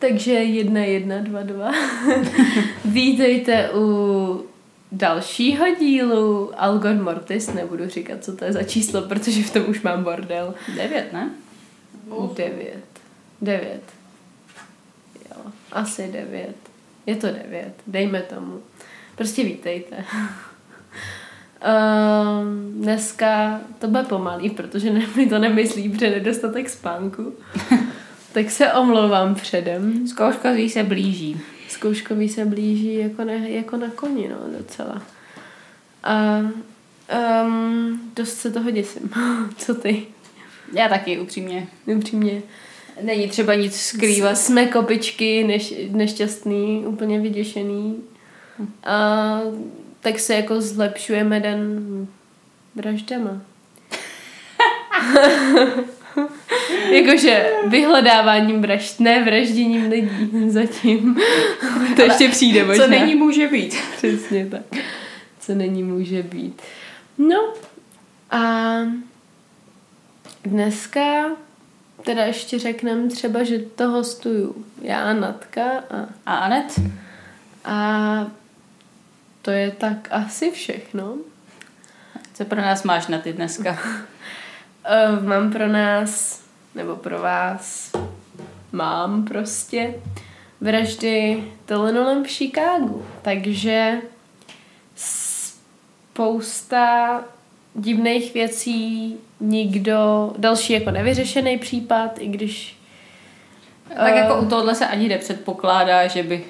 Takže 1122. Vítejte u dalšího dílu Algon Mortis. Nebudu říkat, co to je za číslo, protože v tom už mám bordel. 9, ne? 9. Jo, asi 9. Je to 9, dejme tomu. Prostě vítejte. Dneska to bude pomalý, protože mi to nemyslí, protože nedostatek spánku. Tak se omlouvám předem. Zkouškový se blíží. Zkouškový se blíží jako na koni, no, docela. A dost se toho děsím. Co ty? Já taky, upřímně. Není třeba nic skrývat. Jsme kopičky, nešťastný, úplně vyděšený. A tak se jako zlepšujeme den vraždama. Jakože vyhledáváním vražd, ne vražděním lidí zatím. To ještě přijde možná. Co není, může být. Přesně tak. Co není, může být. No a dneska teda ještě řekneme třeba, že to hostuju já, Natka a Anet. A to je tak asi všechno. Co pro nás máš na ty dneska? Mám pro nás, nebo pro vás, mám prostě vraždy Tylenolem v Chicagu. Takže spousta divných věcí, nikdo, další jako nevyřešený případ, i když... Tak jako u tohohle se ani nepředpokládá, že by...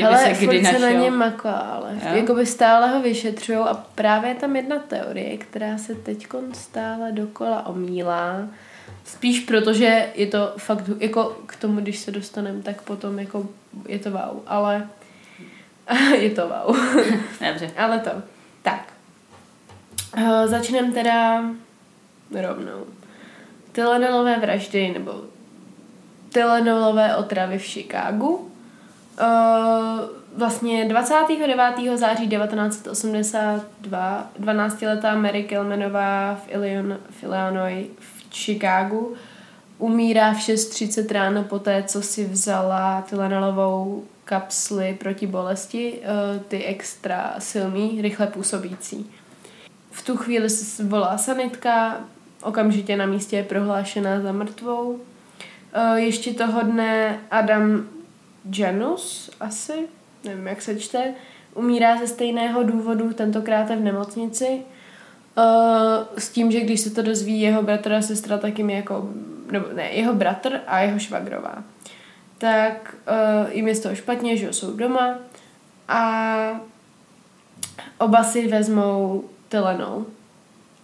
Hele, se kdy našel. Na něm maká, ale jakoby stále ho vyšetřují a právě je tam jedna teorie, která se teďkon stále dokola omílá. Spíš protože je to fakt, jako k tomu, když se dostaneme, tak potom jako je to wow, ale je to wow. Dobře. Ale to. Tak. Začneme teda rovnou. Tylenolové vraždy nebo tylenolové otravy v Chicagu. Vlastně 29. září 1982 12letá Mary Kilmanová v Illinois v Chicagu umírá v 6:30 ráno poté, co si vzala tylenolovou kapsly proti bolesti, ty extra silný, rychle působící. V tu chvíli se volá sanitka, okamžitě na místě je prohlášená za mrtvou. Ještě toho dne Adam Janus, asi, nevím, jak se čte, umírá ze stejného důvodu, tentokrát v nemocnici, s tím, že když se to dozví jeho bratr a sestra, tak jim je jako, nebo ne, jeho bratr a jeho švagrová. Tak jim je z toho špatně, že jsou doma a oba si vezmou Tylenol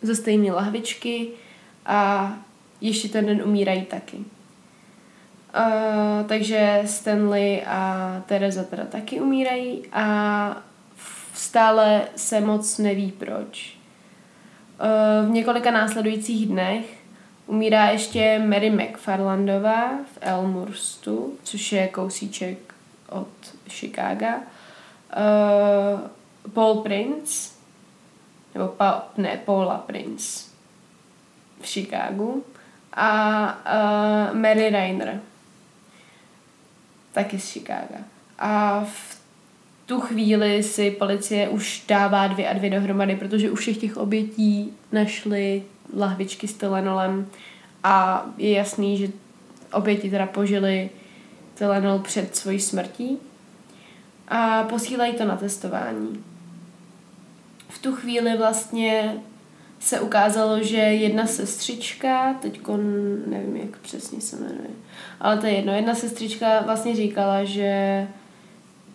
ze stejné lahvičky a ještě ten den umírají taky. Takže Stanley a Tereza teda taky umírají a stále se moc neví proč. V několika následujících dnech umírá ještě Mary McFarlandová v Elmhurstu, což je kousíček od Chicaga. Paul Prince, nebo Paula Prince v Chicagu a Mary Rainer taky z Chicaga. A v tu chvíli si policie už dává 2 a 2 dohromady, protože u všech těch obětí našli lahvičky s Tylenolem a je jasný, že oběti teda požili Tylenol před svojí smrtí a posílají to na testování. V tu chvíli vlastně se ukázalo, že jedna sestřička, teďko nevím, jak přesně se jmenuje, ale to je jedno, jedna sestřička vlastně říkala, že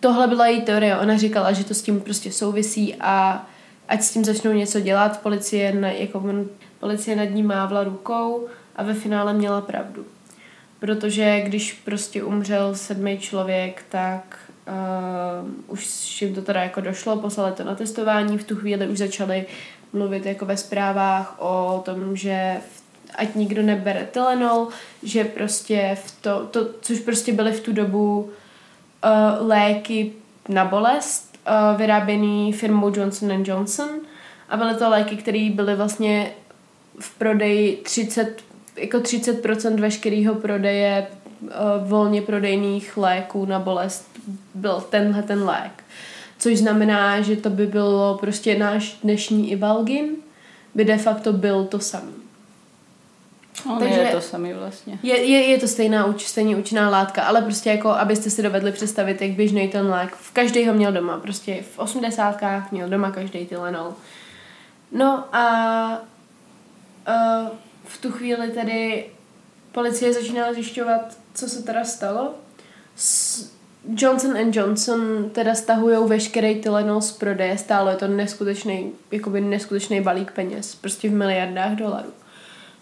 tohle byla její teorie, ona říkala, že to s tím prostě souvisí a ať s tím začnou něco dělat, policie nad ní mávla rukou a ve finále měla pravdu. Protože když prostě umřel 7. člověk, tak už jim to teda jako došlo, poslali to na testování, v tu chvíli už začali mluvit jako ve zprávách o tom, že ať nikdo nebere Tylenol, že prostě což prostě byly v tu dobu léky na bolest vyráběný firmou Johnson & Johnson a byly to léky, které byly vlastně v prodeji 30% veškerého prodeje volně prodejných léků na bolest byl tenhle ten lék. Což znamená, že to by bylo prostě náš dnešní Ivalgin, by de facto byl to samý. On takže je to samý vlastně. Je to stejně účinná látka, ale prostě jako, abyste si dovedli představit, jak běžnej ten lék. Každý ho měl doma, prostě v 80kách měl doma každý Tylenol. No a v tu chvíli tedy policie začínala zjišťovat, co se teda stalo. Johnson & Johnson teda stahujou veškerý Tylenol z prodeje, stálo je to neskutečný balík peněz, prostě v miliardách dolarů.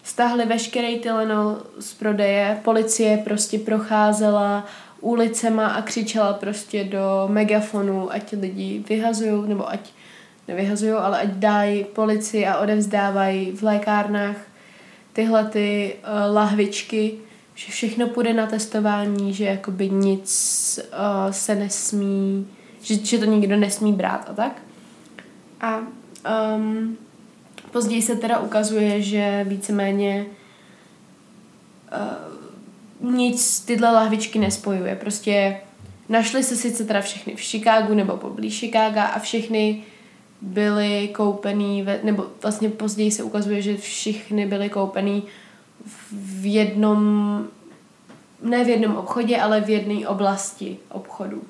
Stáhli veškerý Tylenol z prodeje, policie prostě procházela ulicema a křičela prostě do megafonu, ať lidi vyhazujou, nebo ať nevyhazujou, ale ať dají policii a odevzdávají v lékárnách tyhle ty lahvičky, že všechno půjde na testování, že jakoby nic se nesmí, že to nikdo nesmí brát a tak. A později se teda ukazuje, že víceméně nic tyhle lahvičky nespojuje. Prostě našly se sice teda všechny v Chicagu nebo poblíž Chicaga a všechny byly koupený, nebo vlastně později se ukazuje, že všichni byly koupený ne v jednom obchodě, ale v jedné oblasti obchodu.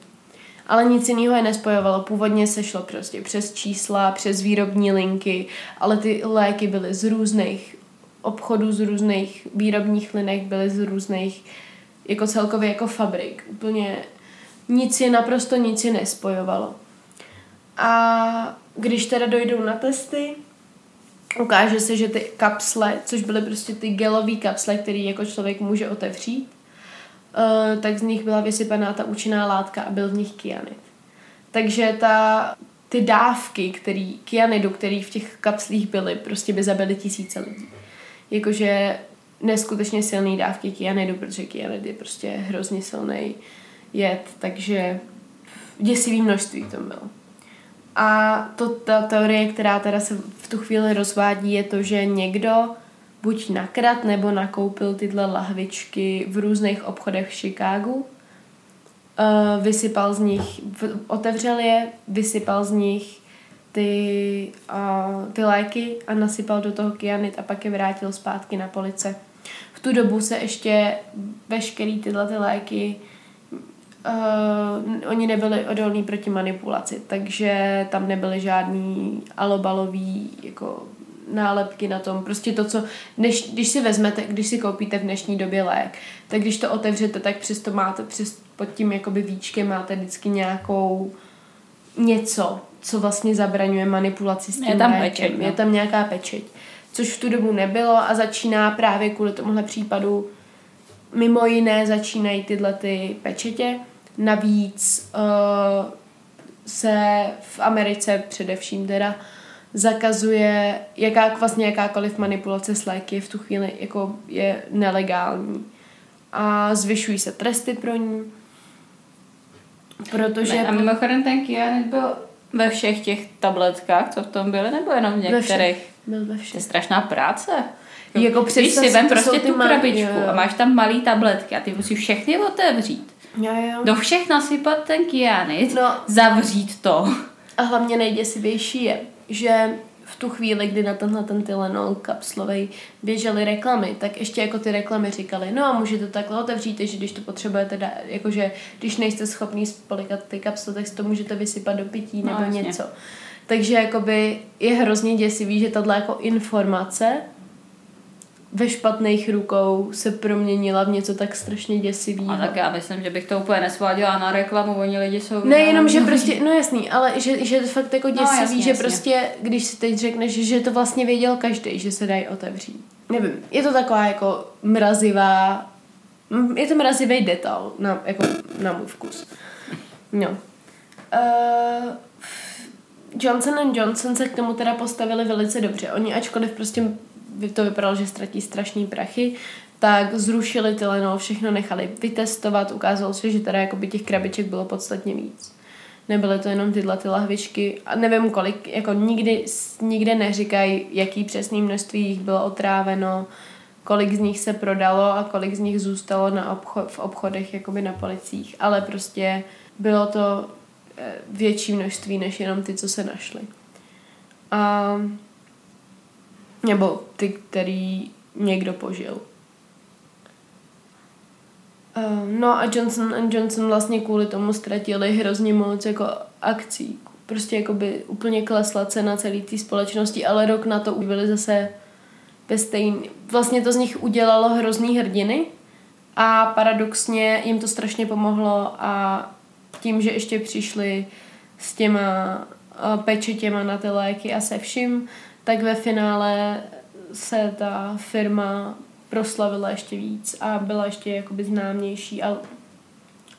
Ale nic jiného je nespojovalo. Původně se šlo prostě přes čísla, přes výrobní linky, ale ty léky byly z různých obchodů, z různých výrobních linek, byly z různých jako celkově jako fabrik. Úplně nic je nespojovalo. A když teda dojdou na testy, ukáže se, že ty kapsle, což byly prostě ty gelové kapsle, které jako člověk může otevřít, tak z nich byla vysypaná ta účinná látka a byl v nich kyanid. Takže ty dávky, kyanidu, který v těch kapslích byly, prostě by zabily tisíce lidí. Jakože neskutečně silný dávky kyanidu, protože kyanid je prostě hrozně silný jed, takže děsivý množství to bylo. A ta teorie, která teda se v tu chvíli rozvádí, je to, že někdo buď nakradl nebo nakoupil tyhle lahvičky v různých obchodech v Chicagu, otevřel je, vysypal z nich ty léky a nasypal do toho kyanid a pak je vrátil zpátky na police. V tu dobu se ještě veškerý tyhle ty léky oni nebyli odolní proti manipulaci, takže tam nebyly žádný alobalový jako nálepky na tom. Prostě to, co když si koupíte v dnešní době lék, tak když to otevřete, tak přesto máte pod tím jakoby víčkem máte vždycky nějakou něco, co vlastně zabraňuje manipulaci s tím lékem. Je tam nějaká pečeť, což v tu dobu nebylo a začíná právě kvůli tomuhle případu mimo jiné začínají tyhle ty pečetě. Navíc se v Americe především teda zakazuje jakákoliv manipulace s léky v tu chvíli jako je nelegální. A zvyšují se tresty pro ní. Protože... A mimochodem ten kyanid byl ve všech těch tabletkách, co v tom byly, nebo jenom v některých? Byl ve všech. To je strašná práce. Jako když si vem prostě tu krabičku a máš tam malý tabletky a ty musíš všechny otevřít. Jo. Do všech nasypat ten kyanid, zavřít to. A hlavně nejděsivější je, že v tu chvíli, kdy na tenhle ten Tylenol kapslovej běžely reklamy, tak ještě jako ty reklamy říkaly, no a můžete takhle otevřít, že když to potřebujete, jakože když nejste schopní spolikat ty kapsle, tak si to můžete vysypat do pití nebo vlastně něco. Takže jakoby je hrozně děsivý, že tato jako informace ve špatných rukou se proměnila v něco tak strašně děsivého. A tak já myslím, že bych to úplně nesváděla na reklamu, oni lidi jsou... Nejenom, že prostě, no jasný, ale že je to fakt jako děsivý, jasně. Prostě, když si teď řekneš, že to vlastně věděl každý, že se dají otevřít. Nevím, je to taková jako mrazivý detail na můj vkus. No. Johnson & Johnson se k tomu teda postavili velice dobře. Oni ačkoliv prostě to vypadalo, že ztratí strašný prachy, tak zrušili Tylenol, všechno nechali vytestovat, ukázalo se, že teda jakoby těch krabiček bylo podstatně víc. Nebyly to jenom tyhle ty lahvičky a nevím kolik, jako nikde neříkají, jaký přesný množství jich bylo otráveno, kolik z nich se prodalo a kolik z nich zůstalo na v obchodech jakoby na policích, ale prostě bylo to větší množství než jenom ty, co se našly. A nebo ty, který někdo požil. No a Johnson & Johnson vlastně kvůli tomu ztratili hrozně moc jako akcí. Prostě jakoby úplně klesla cena celé té společnosti, ale rok na to byly zase bestejný. Vlastně to z nich udělalo hrozný hrdiny a paradoxně jim to strašně pomohlo a tím, že ještě přišli s těma pečetěma na ty léky a se vším, tak ve finále se ta firma proslavila ještě víc a byla ještě jakoby známější a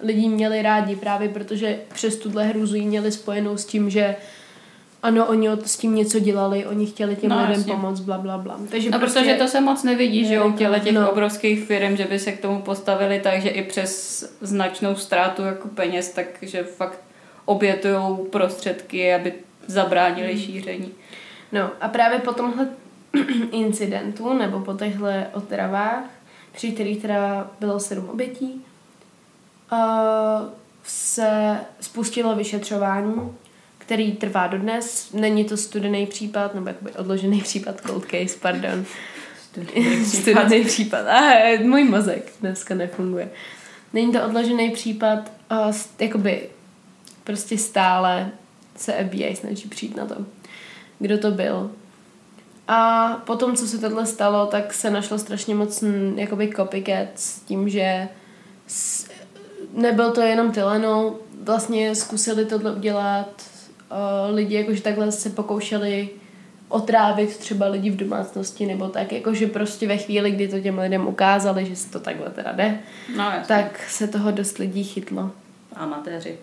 lidi měli rádi právě, protože přes tuhle hruzu ji měli spojenou s tím, že ano, oni s tím něco dělali, oni chtěli těm lidem pomoct, bla, bla, bla. Takže no prostě protože to se moc nevidí, že u těch obrovských firm, že by se k tomu postavili tak, že i přes značnou ztrátu jako peněz, takže fakt obětujou prostředky, aby zabránili šíření. No a právě po tomhle incidentu, nebo po těchto otravách, při kterých teda bylo 7 obětí, se spustilo vyšetřování, který trvá dodnes. Není to studený případ, nebo jakoby odložený případ, cold case, pardon. Studený případ. Můj mozek dneska nefunguje. Není to odložený případ, jakoby prostě stále se FBI snaží přijít na to, kdo to byl. A potom, co se tohle stalo, tak se našlo strašně moc jakoby copycat s tím, že nebyl to jenom Tylenol, vlastně zkusili tohle udělat lidi, jakože takhle se pokoušeli otrávit třeba lidi v domácnosti nebo tak, jakože prostě ve chvíli, kdy to těm lidem ukázali, že se to takhle teda jde, no, tak se toho dost lidí chytlo. Amatéři.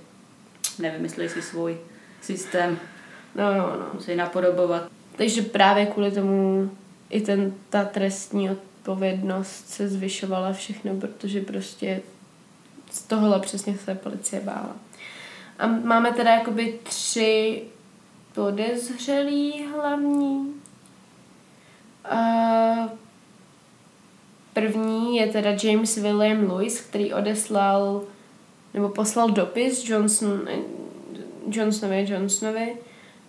Nevymysleli si svůj systém. No. Musí napodobovat. Takže právě kvůli tomu i ta trestní odpovědnost se zvyšovala všechno, protože prostě z tohohle přesně se policie bála. A máme teda jakoby 3 podezřelí hlavní. První je teda James William Lewis, který poslal dopis Johnsonovi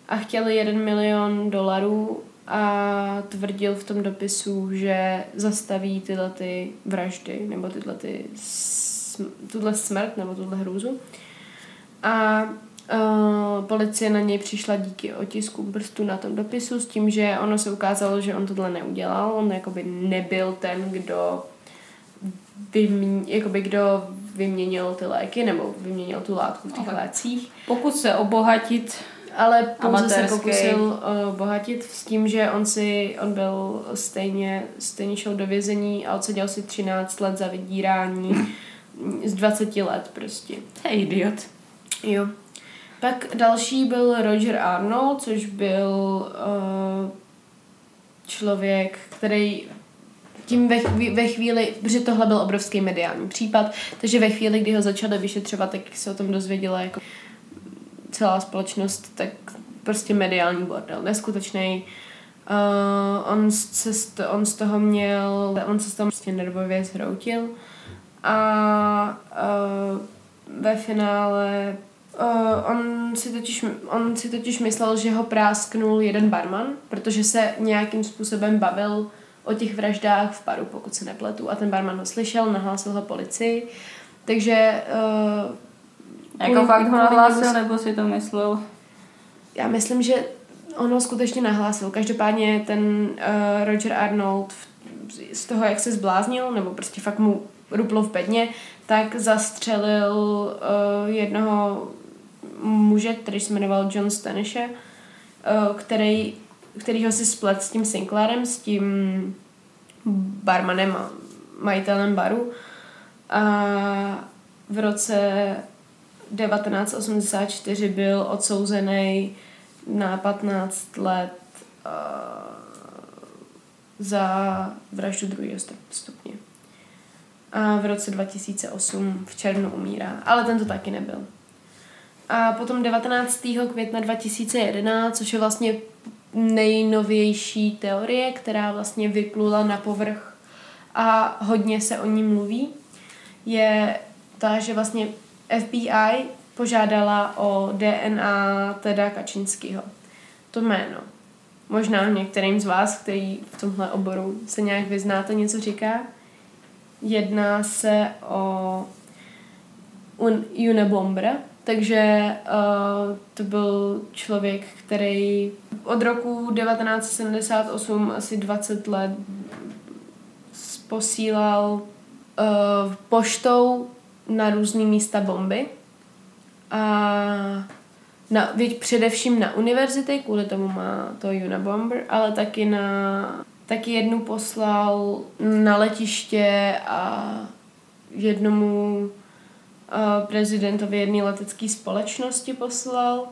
a chtěl $1 milion a tvrdil v tom dopisu, že zastaví tyhle ty vraždy nebo tyhle ty tuhle smrt nebo tuhle hrůzu. A policie na něj přišla díky otiskům prstů na tom dopisu s tím, že ono se ukázalo, že on tohle neudělal. On jakoby nebyl ten, kdo vyměnil ty léky nebo vyměnil tu látku v těch lécích. Pokud se obohatit, ale pouze se pokusil obohatit s tím, že on byl stejně šel do vězení a odseděl si 13 let za vydírání z 20 let prostě. To je idiot. Jo. Pak další byl Roger Arnold, což byl člověk, který tím ve chvíli, protože tohle byl obrovský mediální případ, takže ve chvíli, kdy ho začali vyšetřovat, tak se o tom dozvěděla jako celá společnost, tak prostě mediální bordel, neskutečný. On se z toho prostě nervově zhroutil a ve finále on si totiž myslel, že ho prásknul jeden barman, protože se nějakým způsobem bavil o těch vraždách v paru, pokud se nepletu, a ten barman ho slyšel, nahlásil ho policii, takže fakt ho nahlásil, nebo si to myslel? Já myslím, že on ho skutečně nahlásil. Každopádně ten Roger Arnold z toho, jak se zbláznil, nebo prostě fakt mu ruplo v bedně, tak zastřelil jednoho muže, který se jmenoval John Stanisha, kterýho si splet s tím Sinclairem, s tím barmanem a majitelem baru. A v roce 1984 byl odsouzený na 15 let za vraždu 2. stupně. A v roce 2008 v červnu umírá, ale ten to taky nebyl. A potom 19. května 2011, což je vlastně nejnovější teorie, která vlastně vyplula na povrch a hodně se o ní mluví, je ta, že vlastně FBI požádala o DNA teda Kaczynského. To jméno. Možná některým z vás, který v tomhle oboru se nějak vyznáte, něco říká. Jedná se o Unabombra, takže to byl člověk, který od roku 1978 asi 20 let posílal poštou na různý místa bomby. Především na univerzity, kvůli tomu má to Unabomber, ale taky jednu poslal na letiště a jednomu prezidentovi jedné letecké společnosti poslal,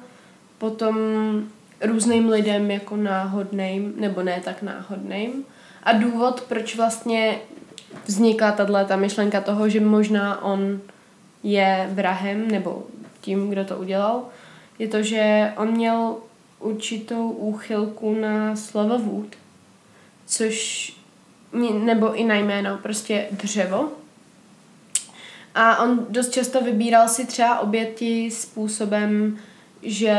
potom různým lidem jako náhodným, nebo ne tak náhodným. A důvod, proč vlastně vznikla ta myšlenka toho, že možná on je vrahem, nebo tím, kdo to udělal, je to, že on měl určitou úchylku na slovo wood, což, nebo i na jméno, prostě dřevo. A on dost často vybíral si třeba oběti způsobem, že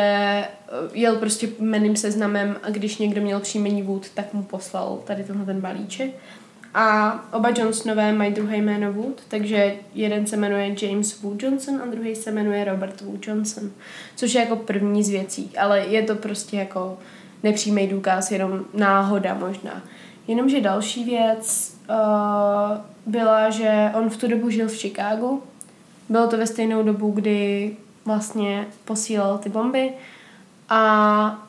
jel prostě jmenným seznamem a když někdo měl příjmení Wood, tak mu poslal tady tenhle ten balíček. A oba Johnsonové mají druhé jméno Wood, takže jeden se jmenuje James Wood Johnson a druhý se jmenuje Robert Wood Johnson, což je jako první z věcí, ale je to prostě jako nepřímý důkaz, jenom náhoda možná. Jenomže další věc byla, že on v tu dobu žil v Chicagu. Bylo to ve stejnou dobu, kdy vlastně posílal ty bomby a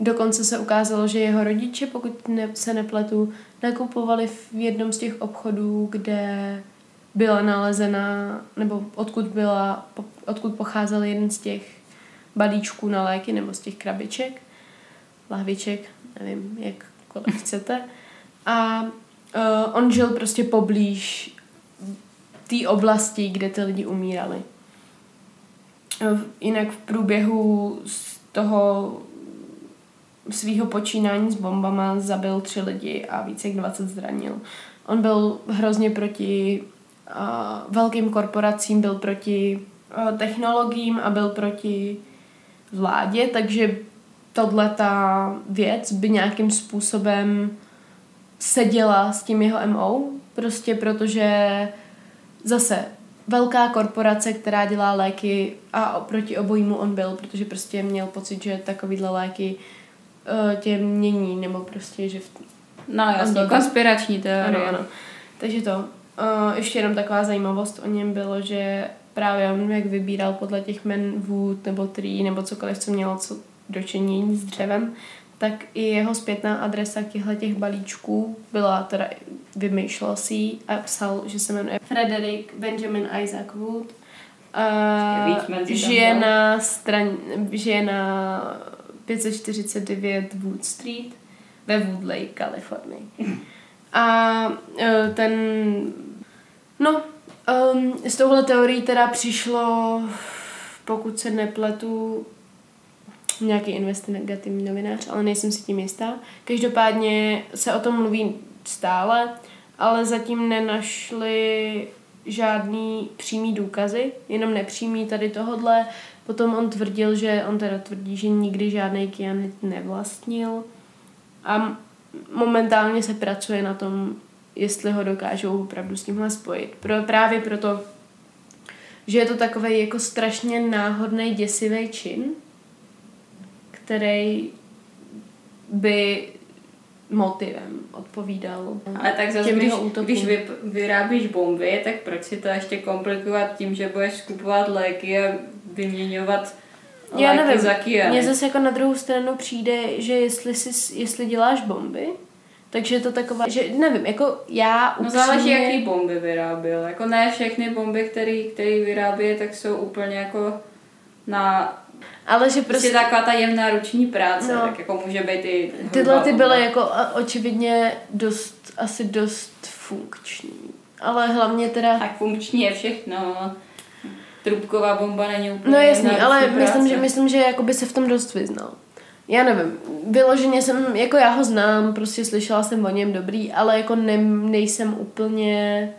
dokonce se ukázalo, že jeho rodiče, pokud se nepletu, nakupovali v jednom z těch obchodů, kde byla nalezena, nebo odkud pocházel jeden z těch balíčků na léky, nebo z těch krabiček, lahviček, nevím, jakkoliv chcete. A on žil prostě poblíž té oblasti, kde ty lidi umírali. Jinak v průběhu z toho svýho počínání s bombama zabil 3 lidi a více jak 20 zranil. On byl hrozně proti velkým korporacím, byl proti technologiím a byl proti vládě, takže tohleta věc by nějakým způsobem seděla s tím jeho MO, prostě protože zase velká korporace, která dělá léky a proti obojímu on byl, protože prostě měl pocit, že takovýhle léky tě mění, nebo prostě, že... No jasně, konspirační teorie. Ano. Takže to, ještě jenom taková zajímavost o něm bylo, že právě on jak vybíral podle těch men Wood nebo tree, nebo cokoliv, co mělo co dočinění s dřevem, tak i jeho zpětná adresa těchto balíčků byla, teda vymýšlel si ji a psal, že se jmenuje Frederic Benjamin Isaac Wood. Žije na 549 Wood Street ve Woodlake, Kalifornii. A s touhle teorií teda přišlo, pokud se nepletu, nějaký investigativní novinář, ale nejsem si tím jistá. Každopádně se o tom mluví stále, ale zatím nenašli žádný přímý důkazy, jenom nepřímý tady tohodle. Potom on tvrdil, že on teda tvrdí, že nikdy žádný kyanid nevlastnil a momentálně se pracuje na tom, jestli ho dokážou opravdu s tímhle spojit. Právě proto, že je to takovej jako strašně náhodný děsivý čin, který by motivem odpovídal. Ale tak zase, když vyrábíš bomby, tak proč si to ještě komplikovat tím, že budeš kupovat léky a vyměňovat léky za kyanidy? Mně zase jako na druhou stranu přijde, že jestli děláš bomby, takže je to taková, že nevím, jako já upřímně... No záleží, jaký bomby vyráběl. Jako ne všechny bomby, které vyrábí, tak jsou úplně jako na... Ale že prostě taková ta jemná ruční práce, no, tak jako může být i... Tyhle ty byly jako očividně dost funkční. Ale hlavně teda... Tak funkční je všechno. Trubková bomba není úplně... No jasný, ale myslím, že jakoby se v tom dost vyznal. já nevím, vyloženě jsem, jako já ho znám, prostě slyšela jsem o něm dobrý, ale jako nejsem úplně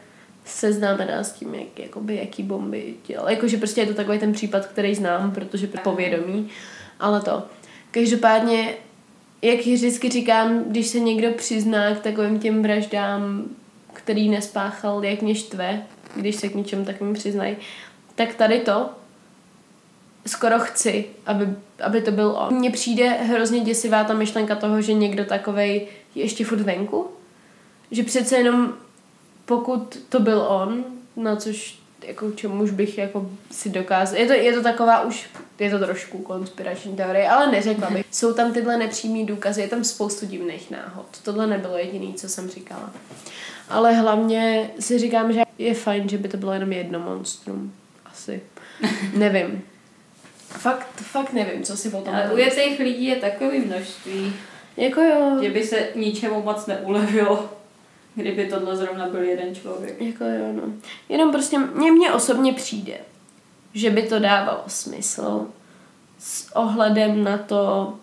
seznámená s tím, jak, jakoby, jaký bomby dělal. Jakože prostě je to takový ten případ, který znám, protože povědomí, ale to. Každopádně, jak vždycky říkám, když se někdo přizná k takovým těm vraždám, který nespáchal, jak mě štve, když se k něčemu takovým přiznají, tak tady to skoro chci, aby to byl on. Mně přijde hrozně děsivá ta myšlenka toho, že někdo takovej je ještě furt venku, že přece jenom pokud to byl on, na což jako čemuž bych jako si dokázal. Je to taková už, je to trošku konspirační teorie, ale neřekla bych. Jsou tam tyhle nepřímý důkazy, je tam spoustu divných náhod. Tohle nebylo jediný, co jsem říkala. Ale hlavně si říkám, že je fajn, že by to bylo jenom jedno monstrum. Asi. Nevím. Fakt nevím, co si o tom. Ale ujetých lidí je takový množství. Jako jo. Že by se ničemu moc neulevilo, kdyby tohle zrovna byl jeden člověk. Jako jo, no. Jenom prostě mně osobně přijde, že by to dávalo smysl s ohledem na to,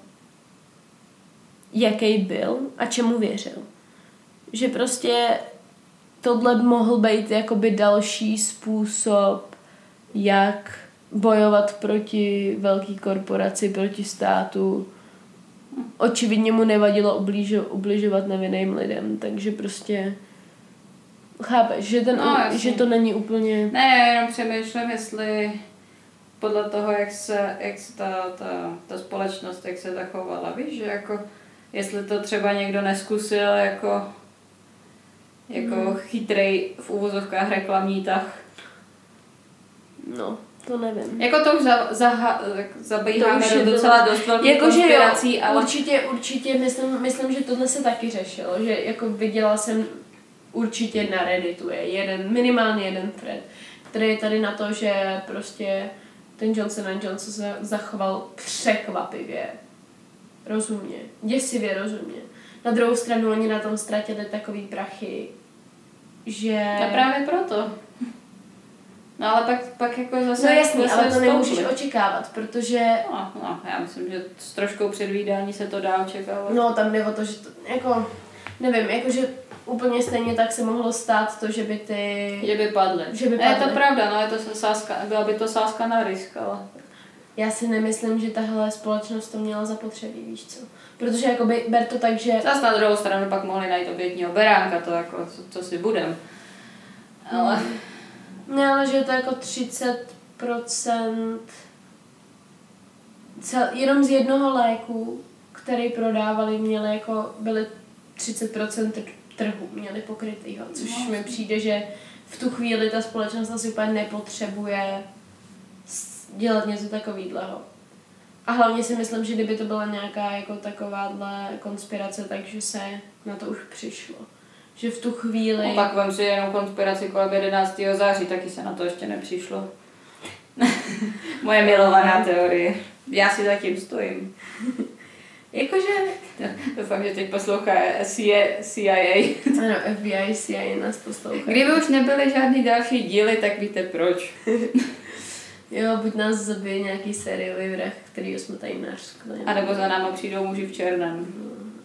jaký byl a čemu věřil. Že prostě tohle mohl být jakoby další způsob, jak bojovat proti velký korporaci, proti státu. Očividně mu nevadilo ubližovat nevinným lidem, takže prostě chápeš, že, že to není úplně... Ne, já jenom přemýšlím, jestli podle toho, jak se ta společnost, jak se zachovala, víš, že jako, jestli to třeba někdo neskusil jako chytrej v uvozovkách reklamní tah. No, to nevím. Jako to už zabíháme do docela dost velkých konspirací, ale... Určitě, myslím, že tohle se taky řešilo, že jako viděla jsem určitě na Redditu minimálně jeden thread, který je tady na to, že prostě ten Johnson se zachoval překvapivě. Rozumně. Děsivě rozumně. Na druhou stranu oni na tom ztratili takový prachy, že... A právě proto. No ale pak jako zase... No jasný, ale to nemůžeš očekávat, protože... No, já myslím, že s troškou předvídání se to dá očekávat. No, tam jde o to, že to, jako... Nevím, jakože úplně stejně tak se mohlo stát to, že by ty... Že by padly. Je to pravda, no, byla by to sázka na risk, ale... Já si nemyslím, že tahle společnost to měla zapotřebí, víš co? Protože jakoby ber to tak, že... Zas na druhou stranu pak mohli najít obětního beránka, to jako, co si budem. Ale... Ne, ale že je to jako 30% jenom z jednoho léku, který prodávali, měli jako, byly 30% trhu, měli pokrytýho, což mi přijde, že v tu chvíli ta společnost asi úplně nepotřebuje dělat něco takovýhleho. A hlavně si myslím, že kdyby to byla nějaká jako takováhle konspirace, takže se na to už přišlo. Že v tu chvíli... No pak vám si jenom konspiraci kolem 11. září, taky se na to ještě nepřišlo. Moje milovaná teorie. Já si zatím stojím. Jakože... Doufám, že teď poslouchá CIA. Ano, FBI, CIA nás poslouchá. Kdyby už nebyly žádný další díly, tak víte proč. Jo, buď nás zabije nějaký sériový vrah, kterýho jsme tady našli. A nebo za náma přijdou muži v černém.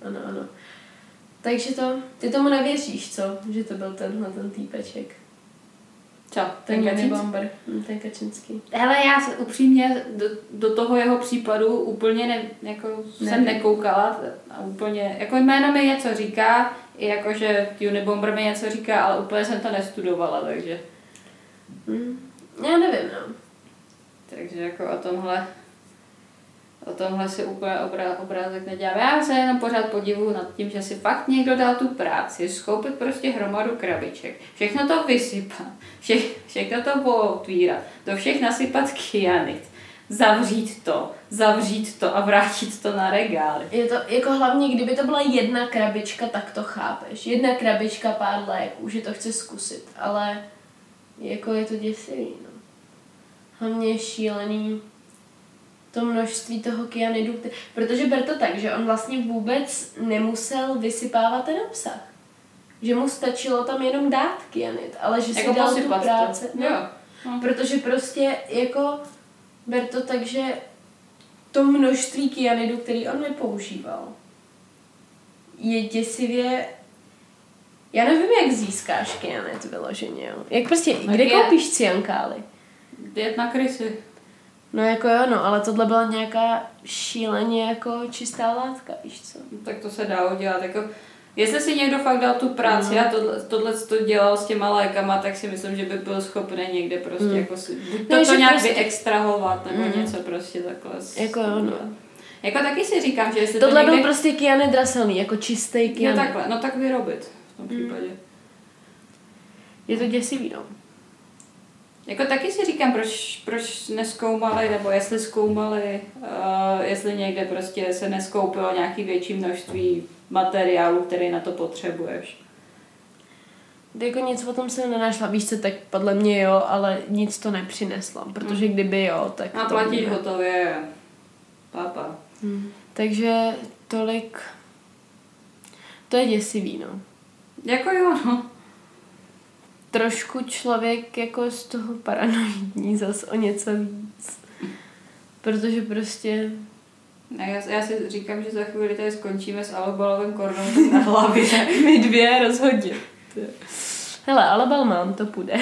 Ano. Takže to, ty tomu nevěříš, co? Že to byl ten týpeček. Co? Ten Unabomber. Ten Kaczynski. Hele, já se upřímně do toho jeho případu úplně jsem nekoukala. A úplně, jako jméno mi něco říká, i jakože Unabomber mi něco říká, ale úplně jsem to nestudovala, takže... Já nevím, no. Takže jako o tomhle si úplně obrázek nedělám. Já se jenom pořád podivuju nad tím, že si fakt někdo dal tu práci, schoupit prostě hromadu krabiček, všechno to vysypat, všechno to pootvírat, do všech nasypat kyanid, zavřít to a vrátit to na regály. Je to jako hlavně, kdyby to byla jedna krabička, tak to chápeš. Jedna krabička pár léků, že to chce zkusit, ale jako je to děsivý, no. Hlavně je šílený to množství toho kyanidu, protože ber to tak, že on vlastně vůbec nemusel vysypávat ten obsah. Že mu stačilo tam jenom dát kyanid, ale že si jako dal tu práci. No. Protože prostě jako ber to tak, že to množství kyanidu, který on nepoužíval, je děsivě... Já nevím, jak získáš kyanid vyloženě, jo. Jak prostě, kde koupíš cyankály? Jde na krysy. No jako jo, no, ale tohle byla nějaká šíleně jako čistá látka, víš co? Tak to se dá udělat, jako... Jestli si někdo fakt dal tu práci a tohle to dělal s těma lékama, tak si myslím, že by byl schopný někde prostě jako si, to nějak prostě... vyextrahovat nebo něco prostě takhle. Jako jo, no. Jako taky si říkám, že jestli tohle byl prostě kyanid draselný, jako čistý kyanid. No takhle, no tak vyrobit v tom případě. Je to děsivý, no. Jako taky si říkám, proč nezkoumali, nebo jestli zkoumali, jestli někde prostě se neskoupilo nějaký větší množství materiálu, který na to potřebuješ. Jako nic o tom jsem nenašla, víš co, tak podle mě jo, ale nic to nepřineslo, protože kdyby jo, tak a platíš hotově, papa. Takže tolik, to je děsivý, no. Jako jo, no. Trošku člověk jako z toho paranoidní zas o něco víc. Protože prostě... Já si říkám, že za chvíli tady skončíme s alobalovým kornou na hlavě. My dvě rozhodně. Hele, alobal mám, to půjde.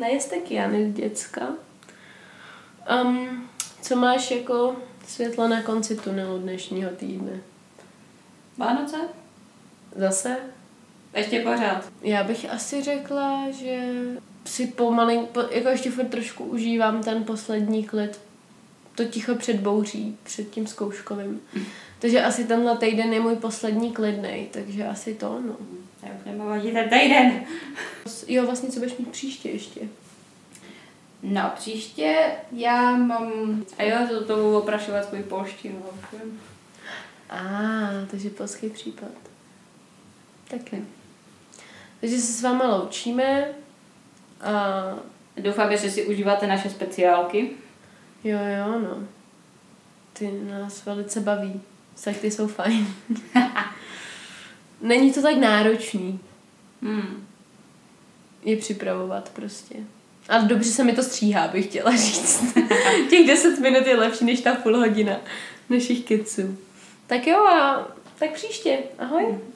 Najeste kyanid, děcka. Co máš jako světlo na konci tunelu dnešního týdne? Vánoce? Zase? Ještě pořád. Já bych asi řekla, že si pomalinku, jako ještě furt trošku užívám ten poslední klid, to ticho před bouří, před tím zkouškovým. Takže asi tenhle týden je můj poslední klidnej, takže asi to, no. Já už nemám ani ten týden. Jo, vlastně co budeš mít příště ještě? No, příště já mám... A jo, to budu oprašovat svůj polštinu. Takže polský případ. Taky. Takže se s váma loučíme a doufám, že si užíváte naše speciálky. Jo, jo, no. Ty nás velice baví. Sekty jsou fajn. Není to tak náročný. Je připravovat prostě. A dobře se mi to stříhá, bych chtěla říct. Těch 10 minut je lepší než ta půl hodina našich keců. Tak jo a tak příště. Ahoj.